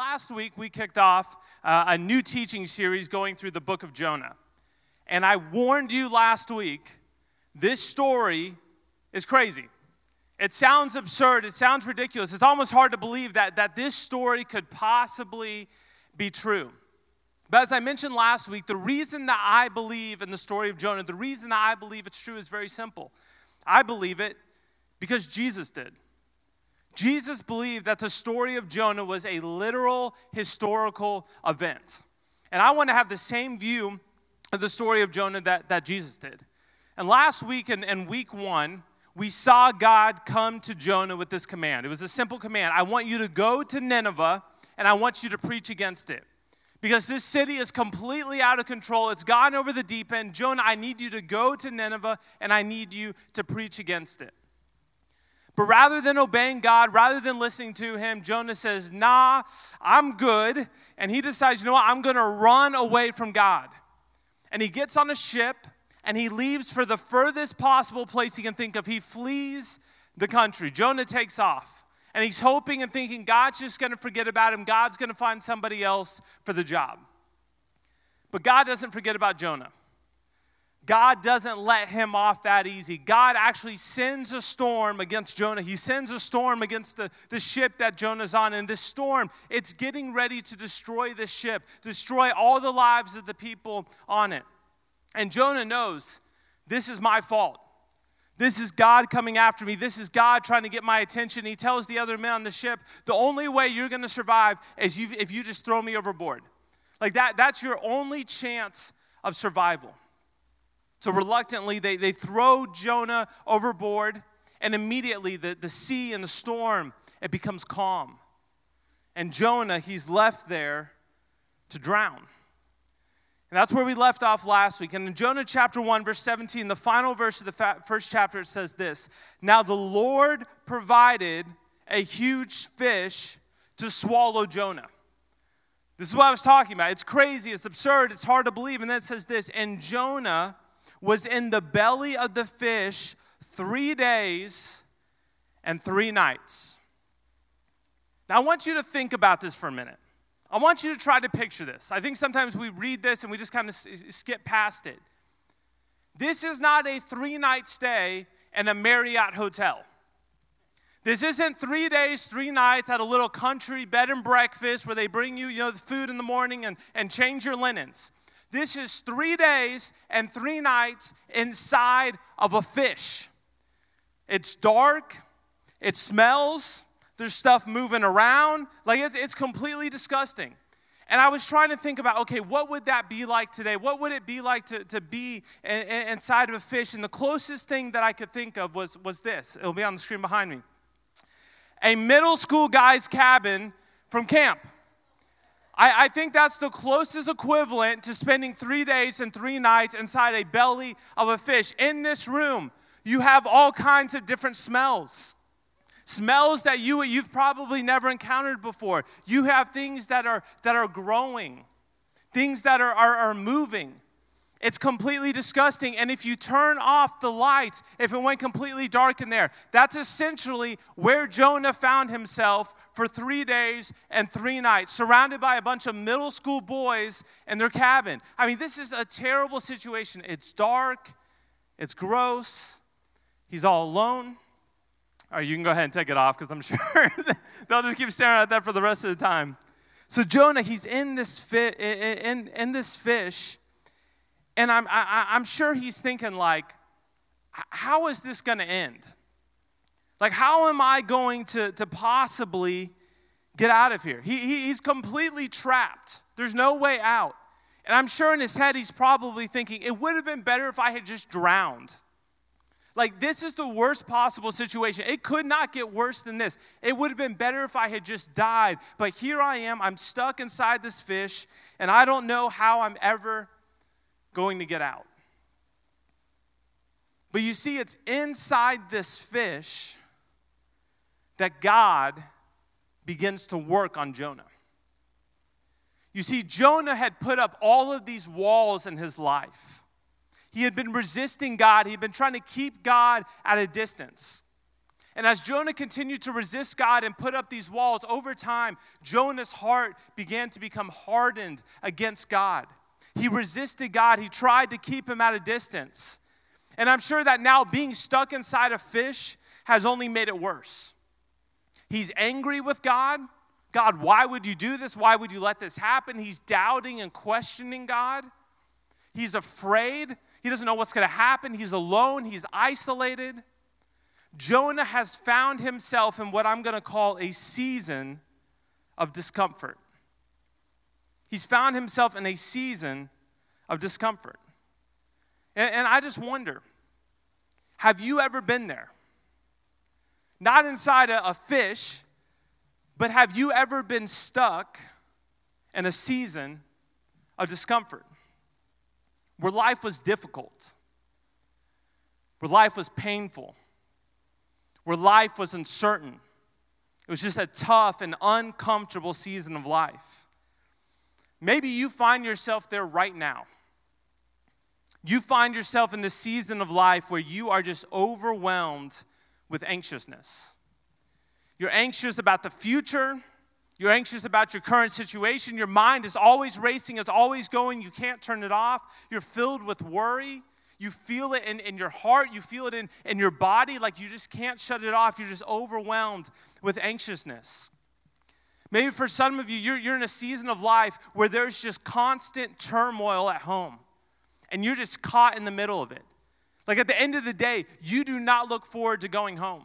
Last week, we kicked off a new teaching series going through the book of Jonah. And I warned you last week, this story is crazy. It sounds absurd. It sounds ridiculous. It's almost hard to believe that this story could possibly be true. But as I mentioned last week, the reason that I believe in the story of Jonah, the reason that I believe it's true is very simple. I believe it because Jesus did. Jesus believed that the story of Jonah was a literal historical event. And I want to have the same view of the story of Jonah that Jesus did. And last week in week one, we saw God come to Jonah with this command. It was a simple command. I want you to go to Nineveh, and I want you to preach against it. Because this city is completely out of control. It's gone over the deep end. Jonah, I need you to go to Nineveh, and I need you to preach against it. But rather than obeying God, rather than listening to him, Jonah says, nah, I'm good. And he decides, you know what, I'm going to run away from God. And he gets on a ship, and he leaves for the furthest possible place he can think of. He flees the country. Jonah takes off. And he's hoping and thinking God's just going to forget about him. God's going to find somebody else for the job. But God doesn't forget about Jonah. God doesn't let him off that easy. God actually sends a storm against Jonah. He sends a storm against the ship that Jonah's on. And this storm, it's getting ready to destroy the ship, destroy all the lives of the people on it. And Jonah knows, this is my fault. This is God coming after me. This is God trying to get my attention. He tells the other men on the ship, the only way you're going to survive is if you just throw me overboard. Like that's your only chance of survival. So reluctantly, they throw Jonah overboard, and immediately the sea and the storm, it becomes calm. And Jonah, he's left there to drown. And that's where we left off last week. And in Jonah chapter 1, verse 17, the final verse of the first chapter, it says this. Now the Lord provided a huge fish to swallow Jonah. This is what I was talking about. It's crazy. It's absurd. It's hard to believe. And then it says this. And Jonah was in the belly of the fish 3 days and 3 nights. Now I want you to think about this for a minute. I want you to try to picture this. I think sometimes we read this and we just kind of skip past it. This is not a 3-night stay in a Marriott hotel. This isn't 3 days, 3 nights at a little country bed and breakfast where they bring you, the food in the morning and change your linens. This is 3 days and 3 nights inside of a fish. It's dark. It smells. There's stuff moving around. Like it's completely disgusting. And I was trying to think about, okay, what would that be like today? What would it be like to be inside of a fish? And the closest thing that I could think of was this. It'll be on the screen behind me. A middle school guy's cabin from camp. I think that's the closest equivalent to spending 3 days and 3 nights inside a belly of a fish. In this room, you have all kinds of different smells. Smells that you've probably never encountered before. You have things that are growing, things that are moving. It's completely disgusting. And if you turn off the lights, if it went completely dark in there, that's essentially where Jonah found himself for 3 days and 3 nights, surrounded by a bunch of middle school boys in their cabin. I mean, this is a terrible situation. It's dark. It's gross. He's all alone. All right, you can go ahead and take it off because I'm sure they'll just keep staring at that for the rest of the time. So Jonah, he's in this fish, and I'm sure he's thinking, like, how is this going to end? Like, how am I going to possibly get out of here? He's completely trapped. There's no way out. And I'm sure in his head he's probably thinking, it would have been better if I had just drowned. Like, this is the worst possible situation. It could not get worse than this. It would have been better if I had just died. But here I am. I'm stuck inside this fish, and I don't know how I'm ever going to get out. But you see, it's inside this fish that God begins to work on Jonah. You see, Jonah had put up all of these walls in his life. He had been resisting God. He had been trying to keep God at a distance. And as Jonah continued to resist God and put up these walls, over time, Jonah's heart began to become hardened against God. He resisted God. He tried to keep him at a distance. And I'm sure that now being stuck inside a fish has only made it worse. He's angry with God. God, why would you do this? Why would you let this happen? He's doubting and questioning God. He's afraid. He doesn't know what's going to happen. He's alone. He's isolated. Jonah has found himself in what I'm going to call a season of discomfort. He's found himself in a season of discomfort. And I just wonder, have you ever been there? Not inside a fish, but have you ever been stuck in a season of discomfort? Where life was difficult, where life was painful, where life was uncertain. It was just a tough and uncomfortable season of life. Maybe you find yourself there right now. You find yourself in the season of life where you are just overwhelmed with anxiousness. You're anxious about the future. You're anxious about your current situation. Your mind is always racing. It's always going. You can't turn it off. You're filled with worry. You feel it in your heart. You feel it in your body. Like you just can't shut it off. You're just overwhelmed with anxiousness. Maybe for some of you, you're in a season of life where there's just constant turmoil at home. And you're just caught in the middle of it. Like at the end of the day, you do not look forward to going home.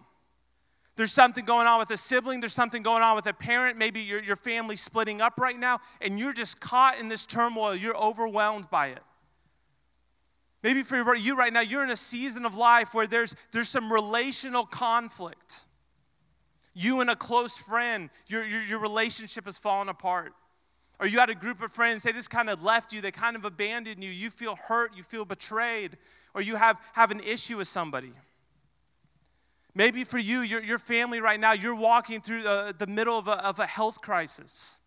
There's something going on with a sibling. There's something going on with a parent. Maybe your family's splitting up right now, and you're just caught in this turmoil. You're overwhelmed by it. Maybe for you right now, you're in a season of life where there's some relational conflict. You and a close friend, your relationship has fallen apart. Or you had a group of friends, they just kind of left you. They kind of abandoned you. You feel hurt. You feel betrayed. Or you have an issue with somebody. Maybe for you, your family right now, you're walking through the middle of a health crisis.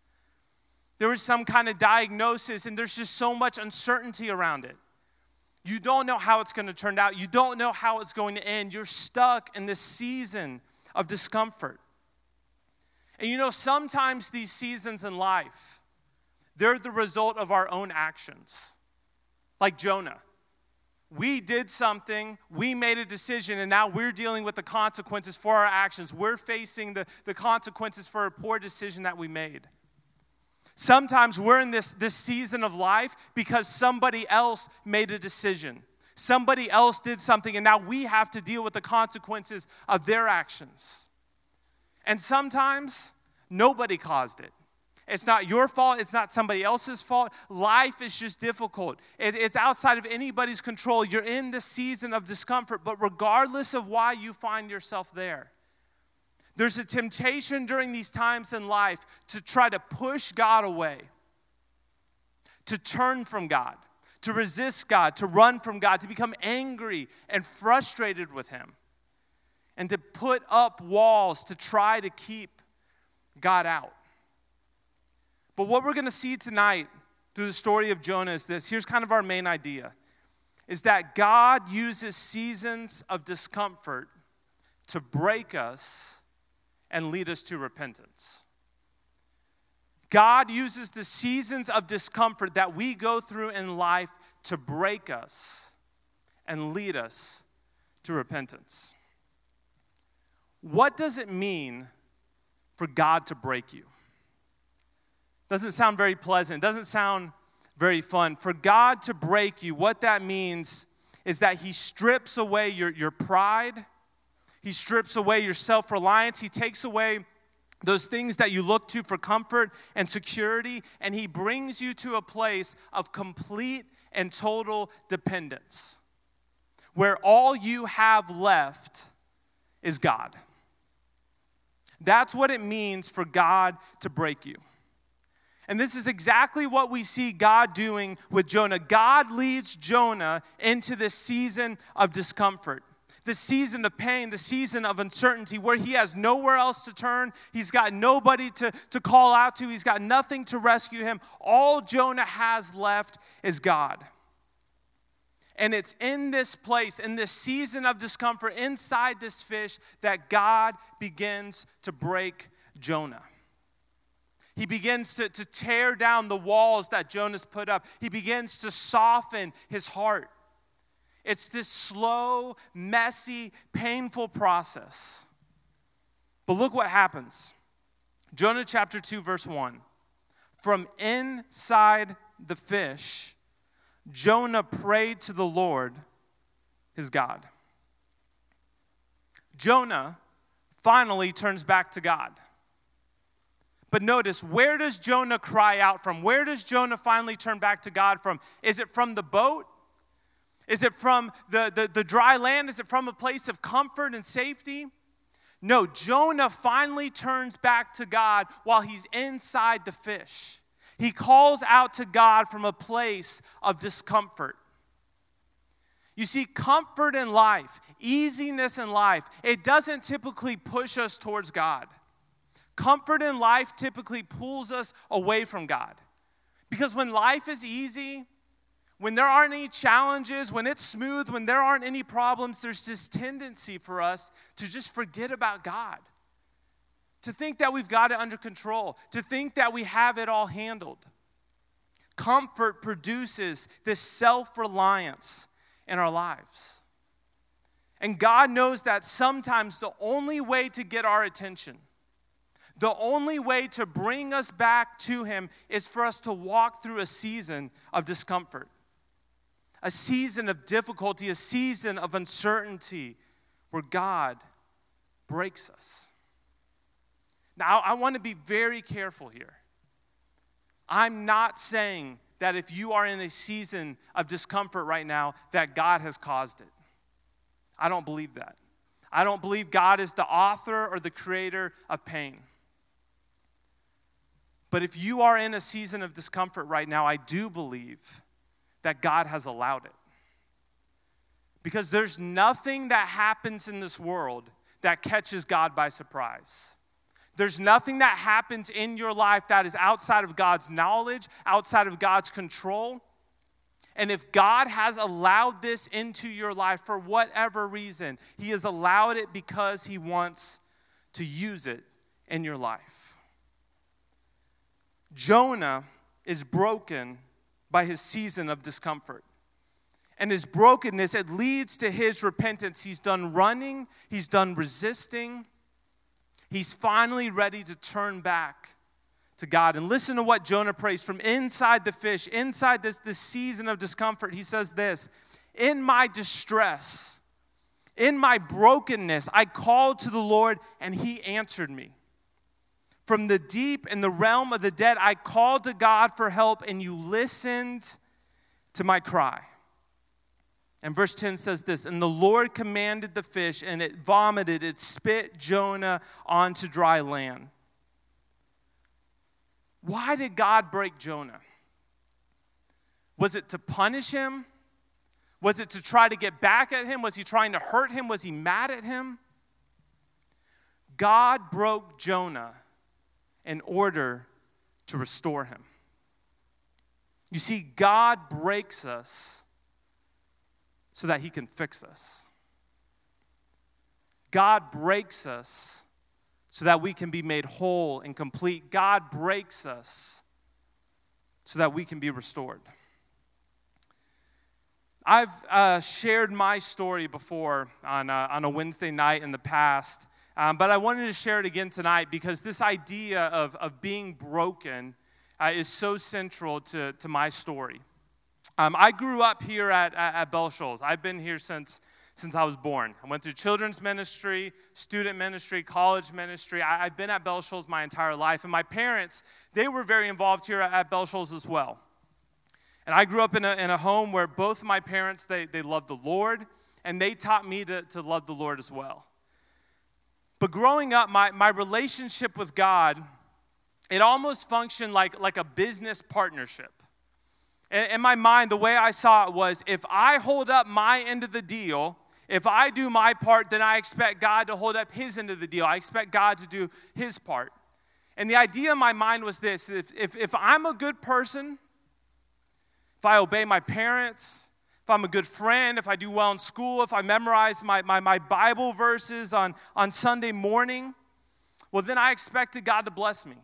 There was some kind of diagnosis, and there's just so much uncertainty around it. You don't know how it's going to turn out. You don't know how it's going to end. You're stuck in this season of discomfort. And you know, sometimes these seasons in life, they're the result of our own actions. Like Jonah. We did something, we made a decision, and now we're dealing with the consequences for our actions. We're facing the consequences for a poor decision that we made. Sometimes we're in this season of life because somebody else made a decision. Somebody else did something, and now we have to deal with the consequences of their actions. And sometimes nobody caused it. It's not your fault. It's not somebody else's fault. Life is just difficult. It's outside of anybody's control. You're in the season of discomfort, but regardless of why you find yourself there, there's a temptation during these times in life to try to push God away, to turn from God, to resist God, to run from God, to become angry and frustrated with Him, and to put up walls to try to keep God out. But what we're going to see tonight through the story of Jonah is this. Here's kind of our main idea, is that God uses seasons of discomfort to break us and lead us to repentance. God uses the seasons of discomfort that we go through in life to break us and lead us to repentance. What does it mean for God to break you? Doesn't sound very pleasant. Doesn't sound very fun. For God to break you, what that means is that He strips away your pride. He strips away your self-reliance. He takes away those things that you look to for comfort and security, and He brings you to a place of complete and total dependence, where all you have left is God. That's what it means for God to break you. And this is exactly what we see God doing with Jonah. God leads Jonah into this season of discomfort, the season of pain, the season of uncertainty, where he has nowhere else to turn. He's got nobody to call out to. He's got nothing to rescue him. All Jonah has left is God. And it's in this place, in this season of discomfort, inside this fish, that God begins to break Jonah. He begins to tear down the walls that Jonah's put up. He begins to soften his heart. It's this slow, messy, painful process. But look what happens. Jonah chapter 2, verse 1. From inside the fish, Jonah prayed to the Lord, his God. Jonah finally turns back to God. But notice, where does Jonah cry out from? Where does Jonah finally turn back to God from? Is it from the boat? Is it from the dry land? Is it from a place of comfort and safety? No, Jonah finally turns back to God while he's inside the fish. He calls out to God from a place of discomfort. You see, comfort in life, easiness in life, it doesn't typically push us towards God. Comfort in life typically pulls us away from God. Because when life is easy, when there aren't any challenges, when it's smooth, when there aren't any problems, there's this tendency for us to just forget about God. To think that we've got it under control. To think that we have it all handled. Comfort produces this self-reliance in our lives. And God knows that sometimes the only way to get our attention, the only way to bring us back to Him is for us to walk through a season of discomfort, a season of difficulty, a season of uncertainty where God breaks us. Now, I want to be very careful here. I'm not saying that if you are in a season of discomfort right now, that God has caused it. I don't believe that. I don't believe God is the author or the creator of pain. But if you are in a season of discomfort right now, I do believe that God has allowed it. Because there's nothing that happens in this world that catches God by surprise. There's nothing that happens in your life that is outside of God's knowledge, outside of God's control. And if God has allowed this into your life for whatever reason, He has allowed it because He wants to use it in your life. Jonah is broken by his season of discomfort. And his brokenness, it leads to his repentance. He's done running. He's done resisting. He's finally ready to turn back to God. And listen to what Jonah prays from inside the fish, inside this season of discomfort. He says this, in my distress, in my brokenness, I called to the Lord and He answered me. From the deep and the realm of the dead, I called to God for help, and You listened to my cry. And verse 10 says this, and the Lord commanded the fish, and it vomited, it spit Jonah onto dry land. Why did God break Jonah? Was it to punish him? Was it to try to get back at him? Was He trying to hurt him? Was He mad at him? God broke Jonah in order to restore him. You see, God breaks us so that He can fix us. God breaks us so that we can be made whole and complete. God breaks us so that we can be restored. I've shared my story before on a Wednesday night in the past. But I wanted to share it again tonight because this idea of being broken is so central to my story. I grew up here at Bell Shoals. I've been here since I was born. I went through children's ministry, student ministry, college ministry. I've been at Bell Shoals my entire life. And my parents, they were very involved here at Bell Shoals as well. And I grew up in a home where both my parents, they loved the Lord. And they taught me to love the Lord as well. But growing up, my relationship with God, it almost functioned like a business partnership. In my mind, the way I saw it was, if I hold up my end of the deal, if I do my part, then I expect God to hold up His end of the deal. I expect God to do His part. And the idea in my mind was this, if I'm a good person, if I obey my parents, if if I'm a good friend, if I do well in school, if I memorize my Bible verses on Sunday morning, well, then I expected God to bless me.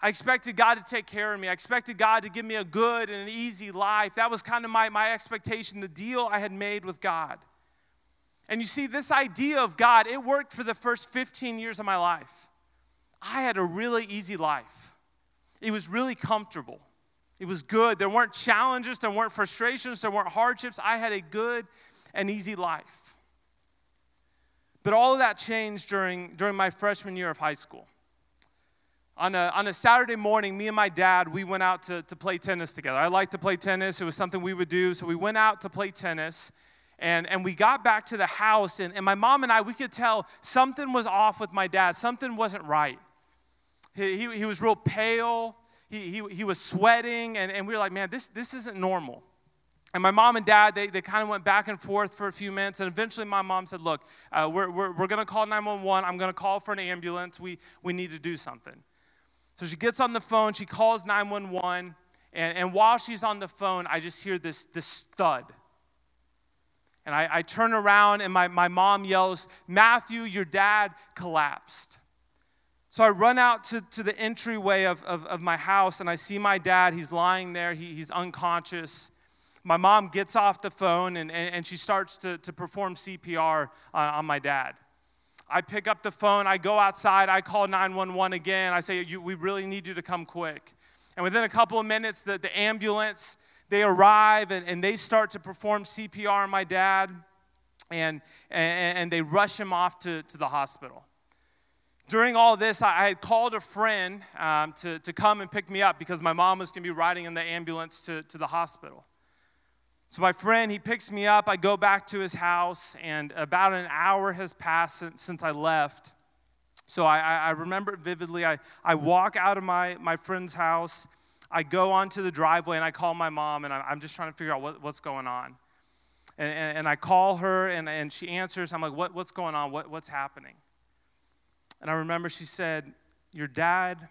I expected God to take care of me. I expected God to give me a good and an easy life. That was kind of my expectation, the deal I had made with God. And you see, this idea of God, it worked for the first 15 years of my life. I had a really easy life. It was really comfortable. It was good. There weren't challenges. There weren't frustrations. There weren't hardships. I had a good and easy life. But all of that changed during my freshman year of high school. On a Saturday morning, me and my dad, we went out to play tennis together. I liked to play tennis. It was something we would do. So we went out to play tennis, and we got back to the house, and my mom and I, we could tell something was off with my dad. Something wasn't right. He was real pale. He was sweating, and we were like, man, this isn't normal. And my mom and dad, they kind of went back and forth for a few minutes, and eventually my mom said, look, we're going to call 911. I'm going to call for an ambulance. We need to do something. So she gets on the phone, she calls 911, and while she's on the phone, I just hear this thud. And I turn around, and my mom yells, Matthew, your dad collapsed. So I run out to the entryway of my house, and I see my dad. He's lying there. He's unconscious. My mom gets off the phone, and she starts to perform CPR on my dad. I pick up the phone, I go outside, I call 911 again. I say, we really need you to come quick. And within a couple of minutes, the ambulance, they arrive and they start to perform CPR on my dad. And they rush him off to the hospital. During all this, I had called a friend to come and pick me up because my mom was going to be riding in the ambulance to the hospital. So my friend, he picks me up. I go back to his house, and about an hour has passed since I left. So I remember it vividly. I walk out of my friend's house. I go onto the driveway, and I call my mom, and I'm just trying to figure out what's going on. And I call her, and she answers. I'm like, what's going on? What's happening? And I remember she said, your dad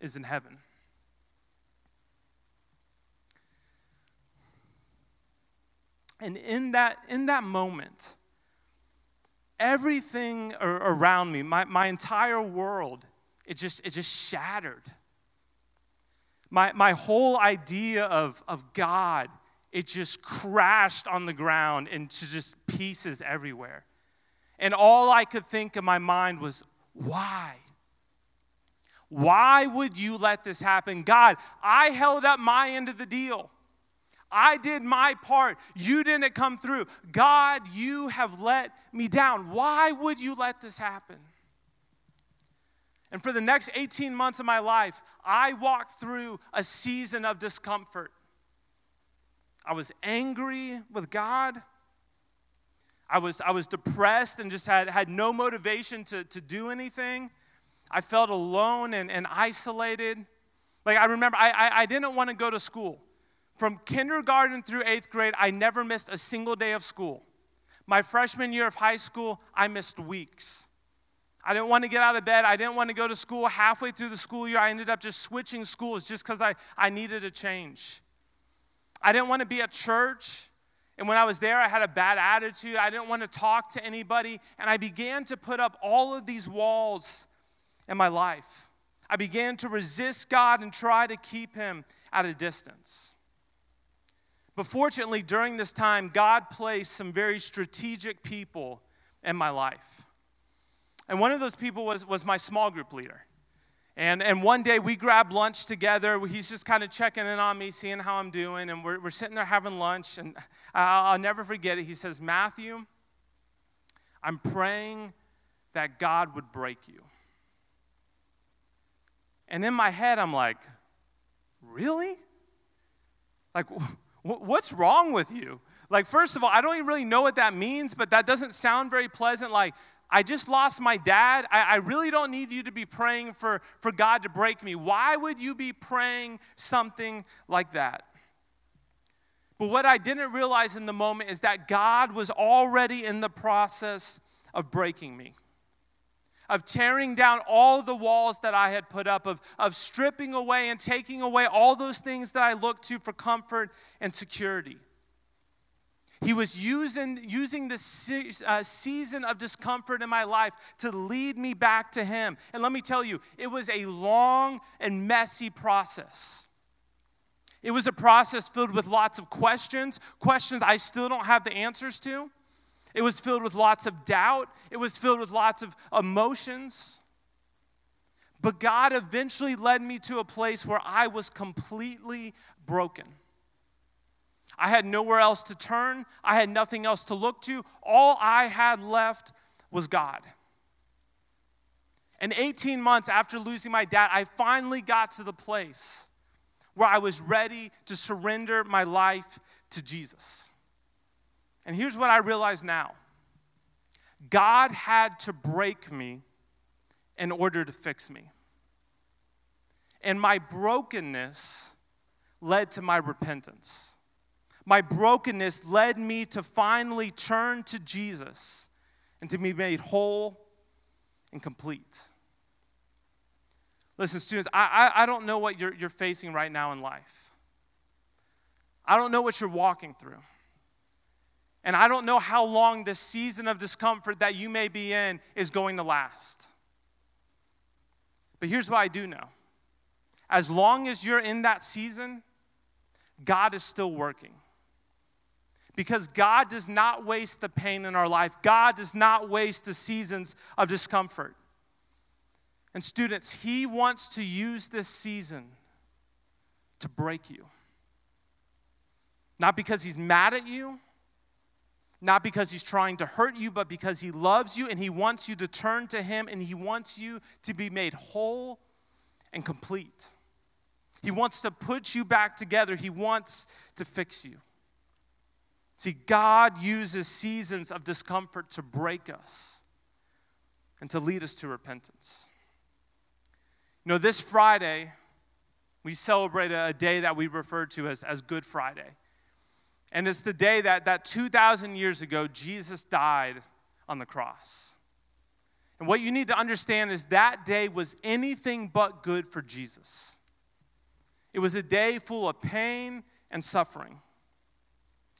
is in heaven. And in that moment, everything around me, my entire world, it just shattered. My whole idea of God, it just crashed on the ground into just pieces everywhere. And all I could think in my mind was, why? Why would you let this happen? God, I held up my end of the deal. I did my part. You didn't come through. God, you have let me down. Why would you let this happen? And for the next 18 months of my life, I walked through a season of discomfort. I was angry with God. I was depressed and just had no motivation to do anything. I felt alone and isolated. Like I remember, I didn't want to go to school. From kindergarten through 8th grade, I never missed a single day of school. My freshman year of high school, I missed weeks. I didn't want to get out of bed. I didn't want to go to school. Halfway through the school year, I ended up just switching schools just because I needed a change. I didn't want to be at church. And when I was there, I had a bad attitude. I didn't want to talk to anybody. And I began to put up all of these walls in my life. I began to resist God and try to keep him at a distance. But fortunately, during this time, God placed some very strategic people in my life. And one of those people was my small group leader. And one day, we grabbed lunch together. He's just kind of checking in on me, seeing how I'm doing. And we're sitting there having lunch, and I'll never forget it. He says, Matthew, I'm praying that God would break you. And in my head, I'm like, really? Like, what's wrong with you? Like, first of all, I don't even really know what that means, but that doesn't sound very pleasant. Like, I just lost my dad. I really don't need you to be praying for God to break me. Why would you be praying something like that? But what I didn't realize in the moment is that God was already in the process of breaking me, of tearing down all the walls that I had put up, of stripping away and taking away all those things that I looked to for comfort and security. He was using this season of discomfort in my life to lead me back to him. And let me tell you, it was a long and messy process. It was a process filled with lots of questions, questions I still don't have the answers to. It was filled with lots of doubt. It was filled with lots of emotions. But God eventually led me to a place where I was completely broken. I had nowhere else to turn. I had nothing else to look to. All I had left was God. And 18 months after losing my dad, I finally got to the place where I was ready to surrender my life to Jesus. And here's what I realize now. God had to break me in order to fix me. And my brokenness led to my repentance. My brokenness led me to finally turn to Jesus and to be made whole and complete. Listen, students, I don't know what you're facing right now in life. I don't know what you're walking through. And I don't know how long this season of discomfort that you may be in is going to last. But here's what I do know. As long as you're in that season, God is still working. Because God does not waste the pain in our life. God does not waste the seasons of discomfort. And students, he wants to use this season to break you. Not because he's mad at you, not because he's trying to hurt you, but because he loves you and he wants you to turn to him and he wants you to be made whole and complete. He wants to put you back together. He wants to fix you. See, God uses seasons of discomfort to break us and to lead us to repentance. You know, this Friday, we celebrate a day that we refer to as Good Friday. And it's the day that 2,000 years ago, Jesus died on the cross. And what you need to understand is that day was anything but good for Jesus. It was a day full of pain and suffering.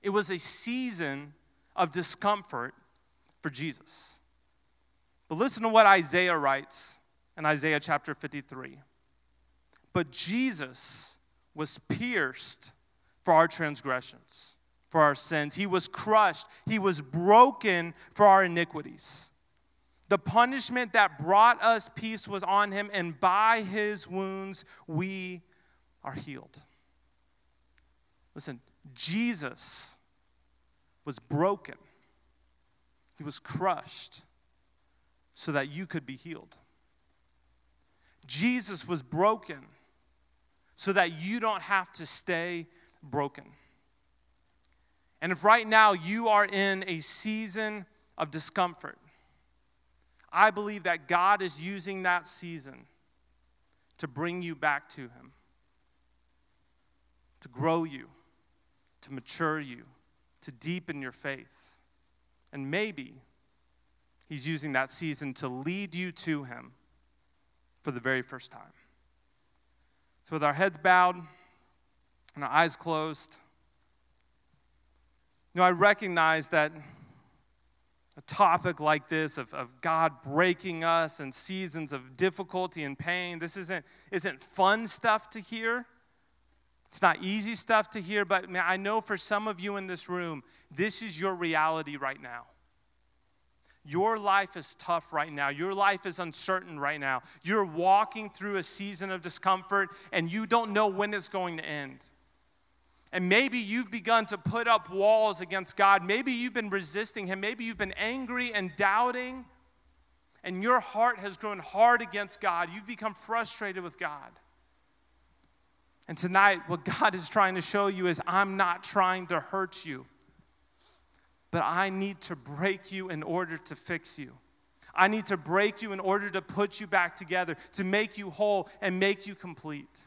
It was a season of discomfort for Jesus. But listen to what Isaiah writes in Isaiah chapter 53. But Jesus was pierced for our transgressions, for our sins. He was crushed. He was broken for our iniquities. The punishment that brought us peace was on him, and by his wounds we are healed. Listen, Jesus was broken. He was crushed so that you could be healed. Jesus was broken so that you don't have to stay broken. And if right now you are in a season of discomfort, I believe that God is using that season to bring you back to him, to grow you, to mature you, to deepen your faith. And maybe he's using that season to lead you to him for the very first time. So with our heads bowed and our eyes closed, you know, I recognize that a topic like this of God breaking us and seasons of difficulty and pain, this isn't fun stuff to hear. It's not easy stuff to hear, but man, I know for some of you in this room, this is your reality right now. Your life is tough right now. Your life is uncertain right now. You're walking through a season of discomfort, and you don't know when it's going to end. And maybe you've begun to put up walls against God. Maybe you've been resisting him. Maybe you've been angry and doubting, and your heart has grown hard against God. You've become frustrated with God. And tonight, what God is trying to show you is, I'm not trying to hurt you, but I need to break you in order to fix you. I need to break you in order to put you back together, to make you whole and make you complete.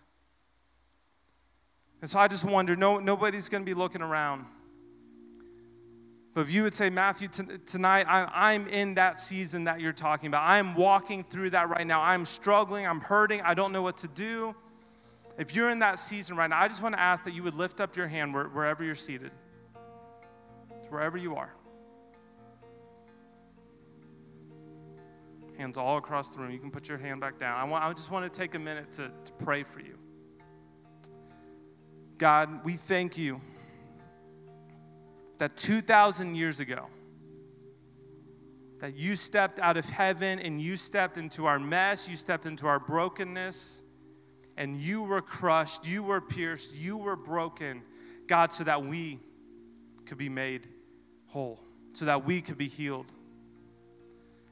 And so I just wonder, nobody's going to be looking around. But if you would say, Matthew, tonight, I'm in that season that you're talking about. I'm walking through that right now. I'm struggling. I'm hurting. I don't know what to do. If you're in that season right now, I just want to ask that you would lift up your hand wherever you're seated. It's wherever you are. Hands all across the room. You can put your hand back down. I just want to take a minute to pray for you. God, we thank you that 2,000 years ago, that you stepped out of heaven and you stepped into our mess, you stepped into our brokenness, and you were crushed, you were pierced, you were broken, God, so that we could be made whole, so that we could be healed.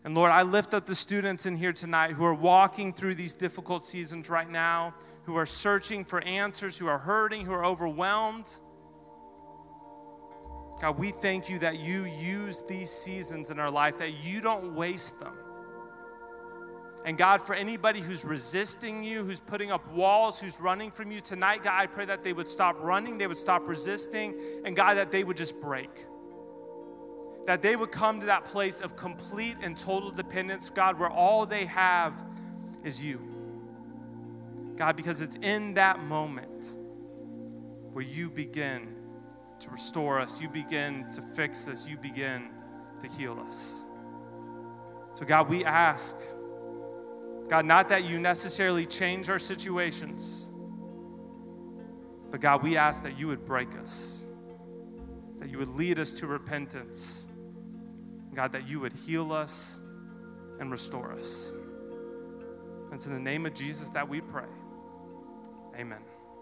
And Lord, I lift up the students in here tonight who are walking through these difficult seasons right now, who are searching for answers, who are hurting, who are overwhelmed. God, we thank you that you use these seasons in our life, that you don't waste them. And God, for anybody who's resisting you, who's putting up walls, who's running from you tonight, God, I pray that they would stop running, they would stop resisting, and God, that they would just break. That they would come to that place of complete and total dependence, God, where all they have is you. God, because it's in that moment where you begin to restore us, you begin to fix us, you begin to heal us. So God, we ask, God, not that you necessarily change our situations, but God, we ask that you would break us, that you would lead us to repentance, God, that you would heal us and restore us. It's in the name of Jesus that we pray. Amen.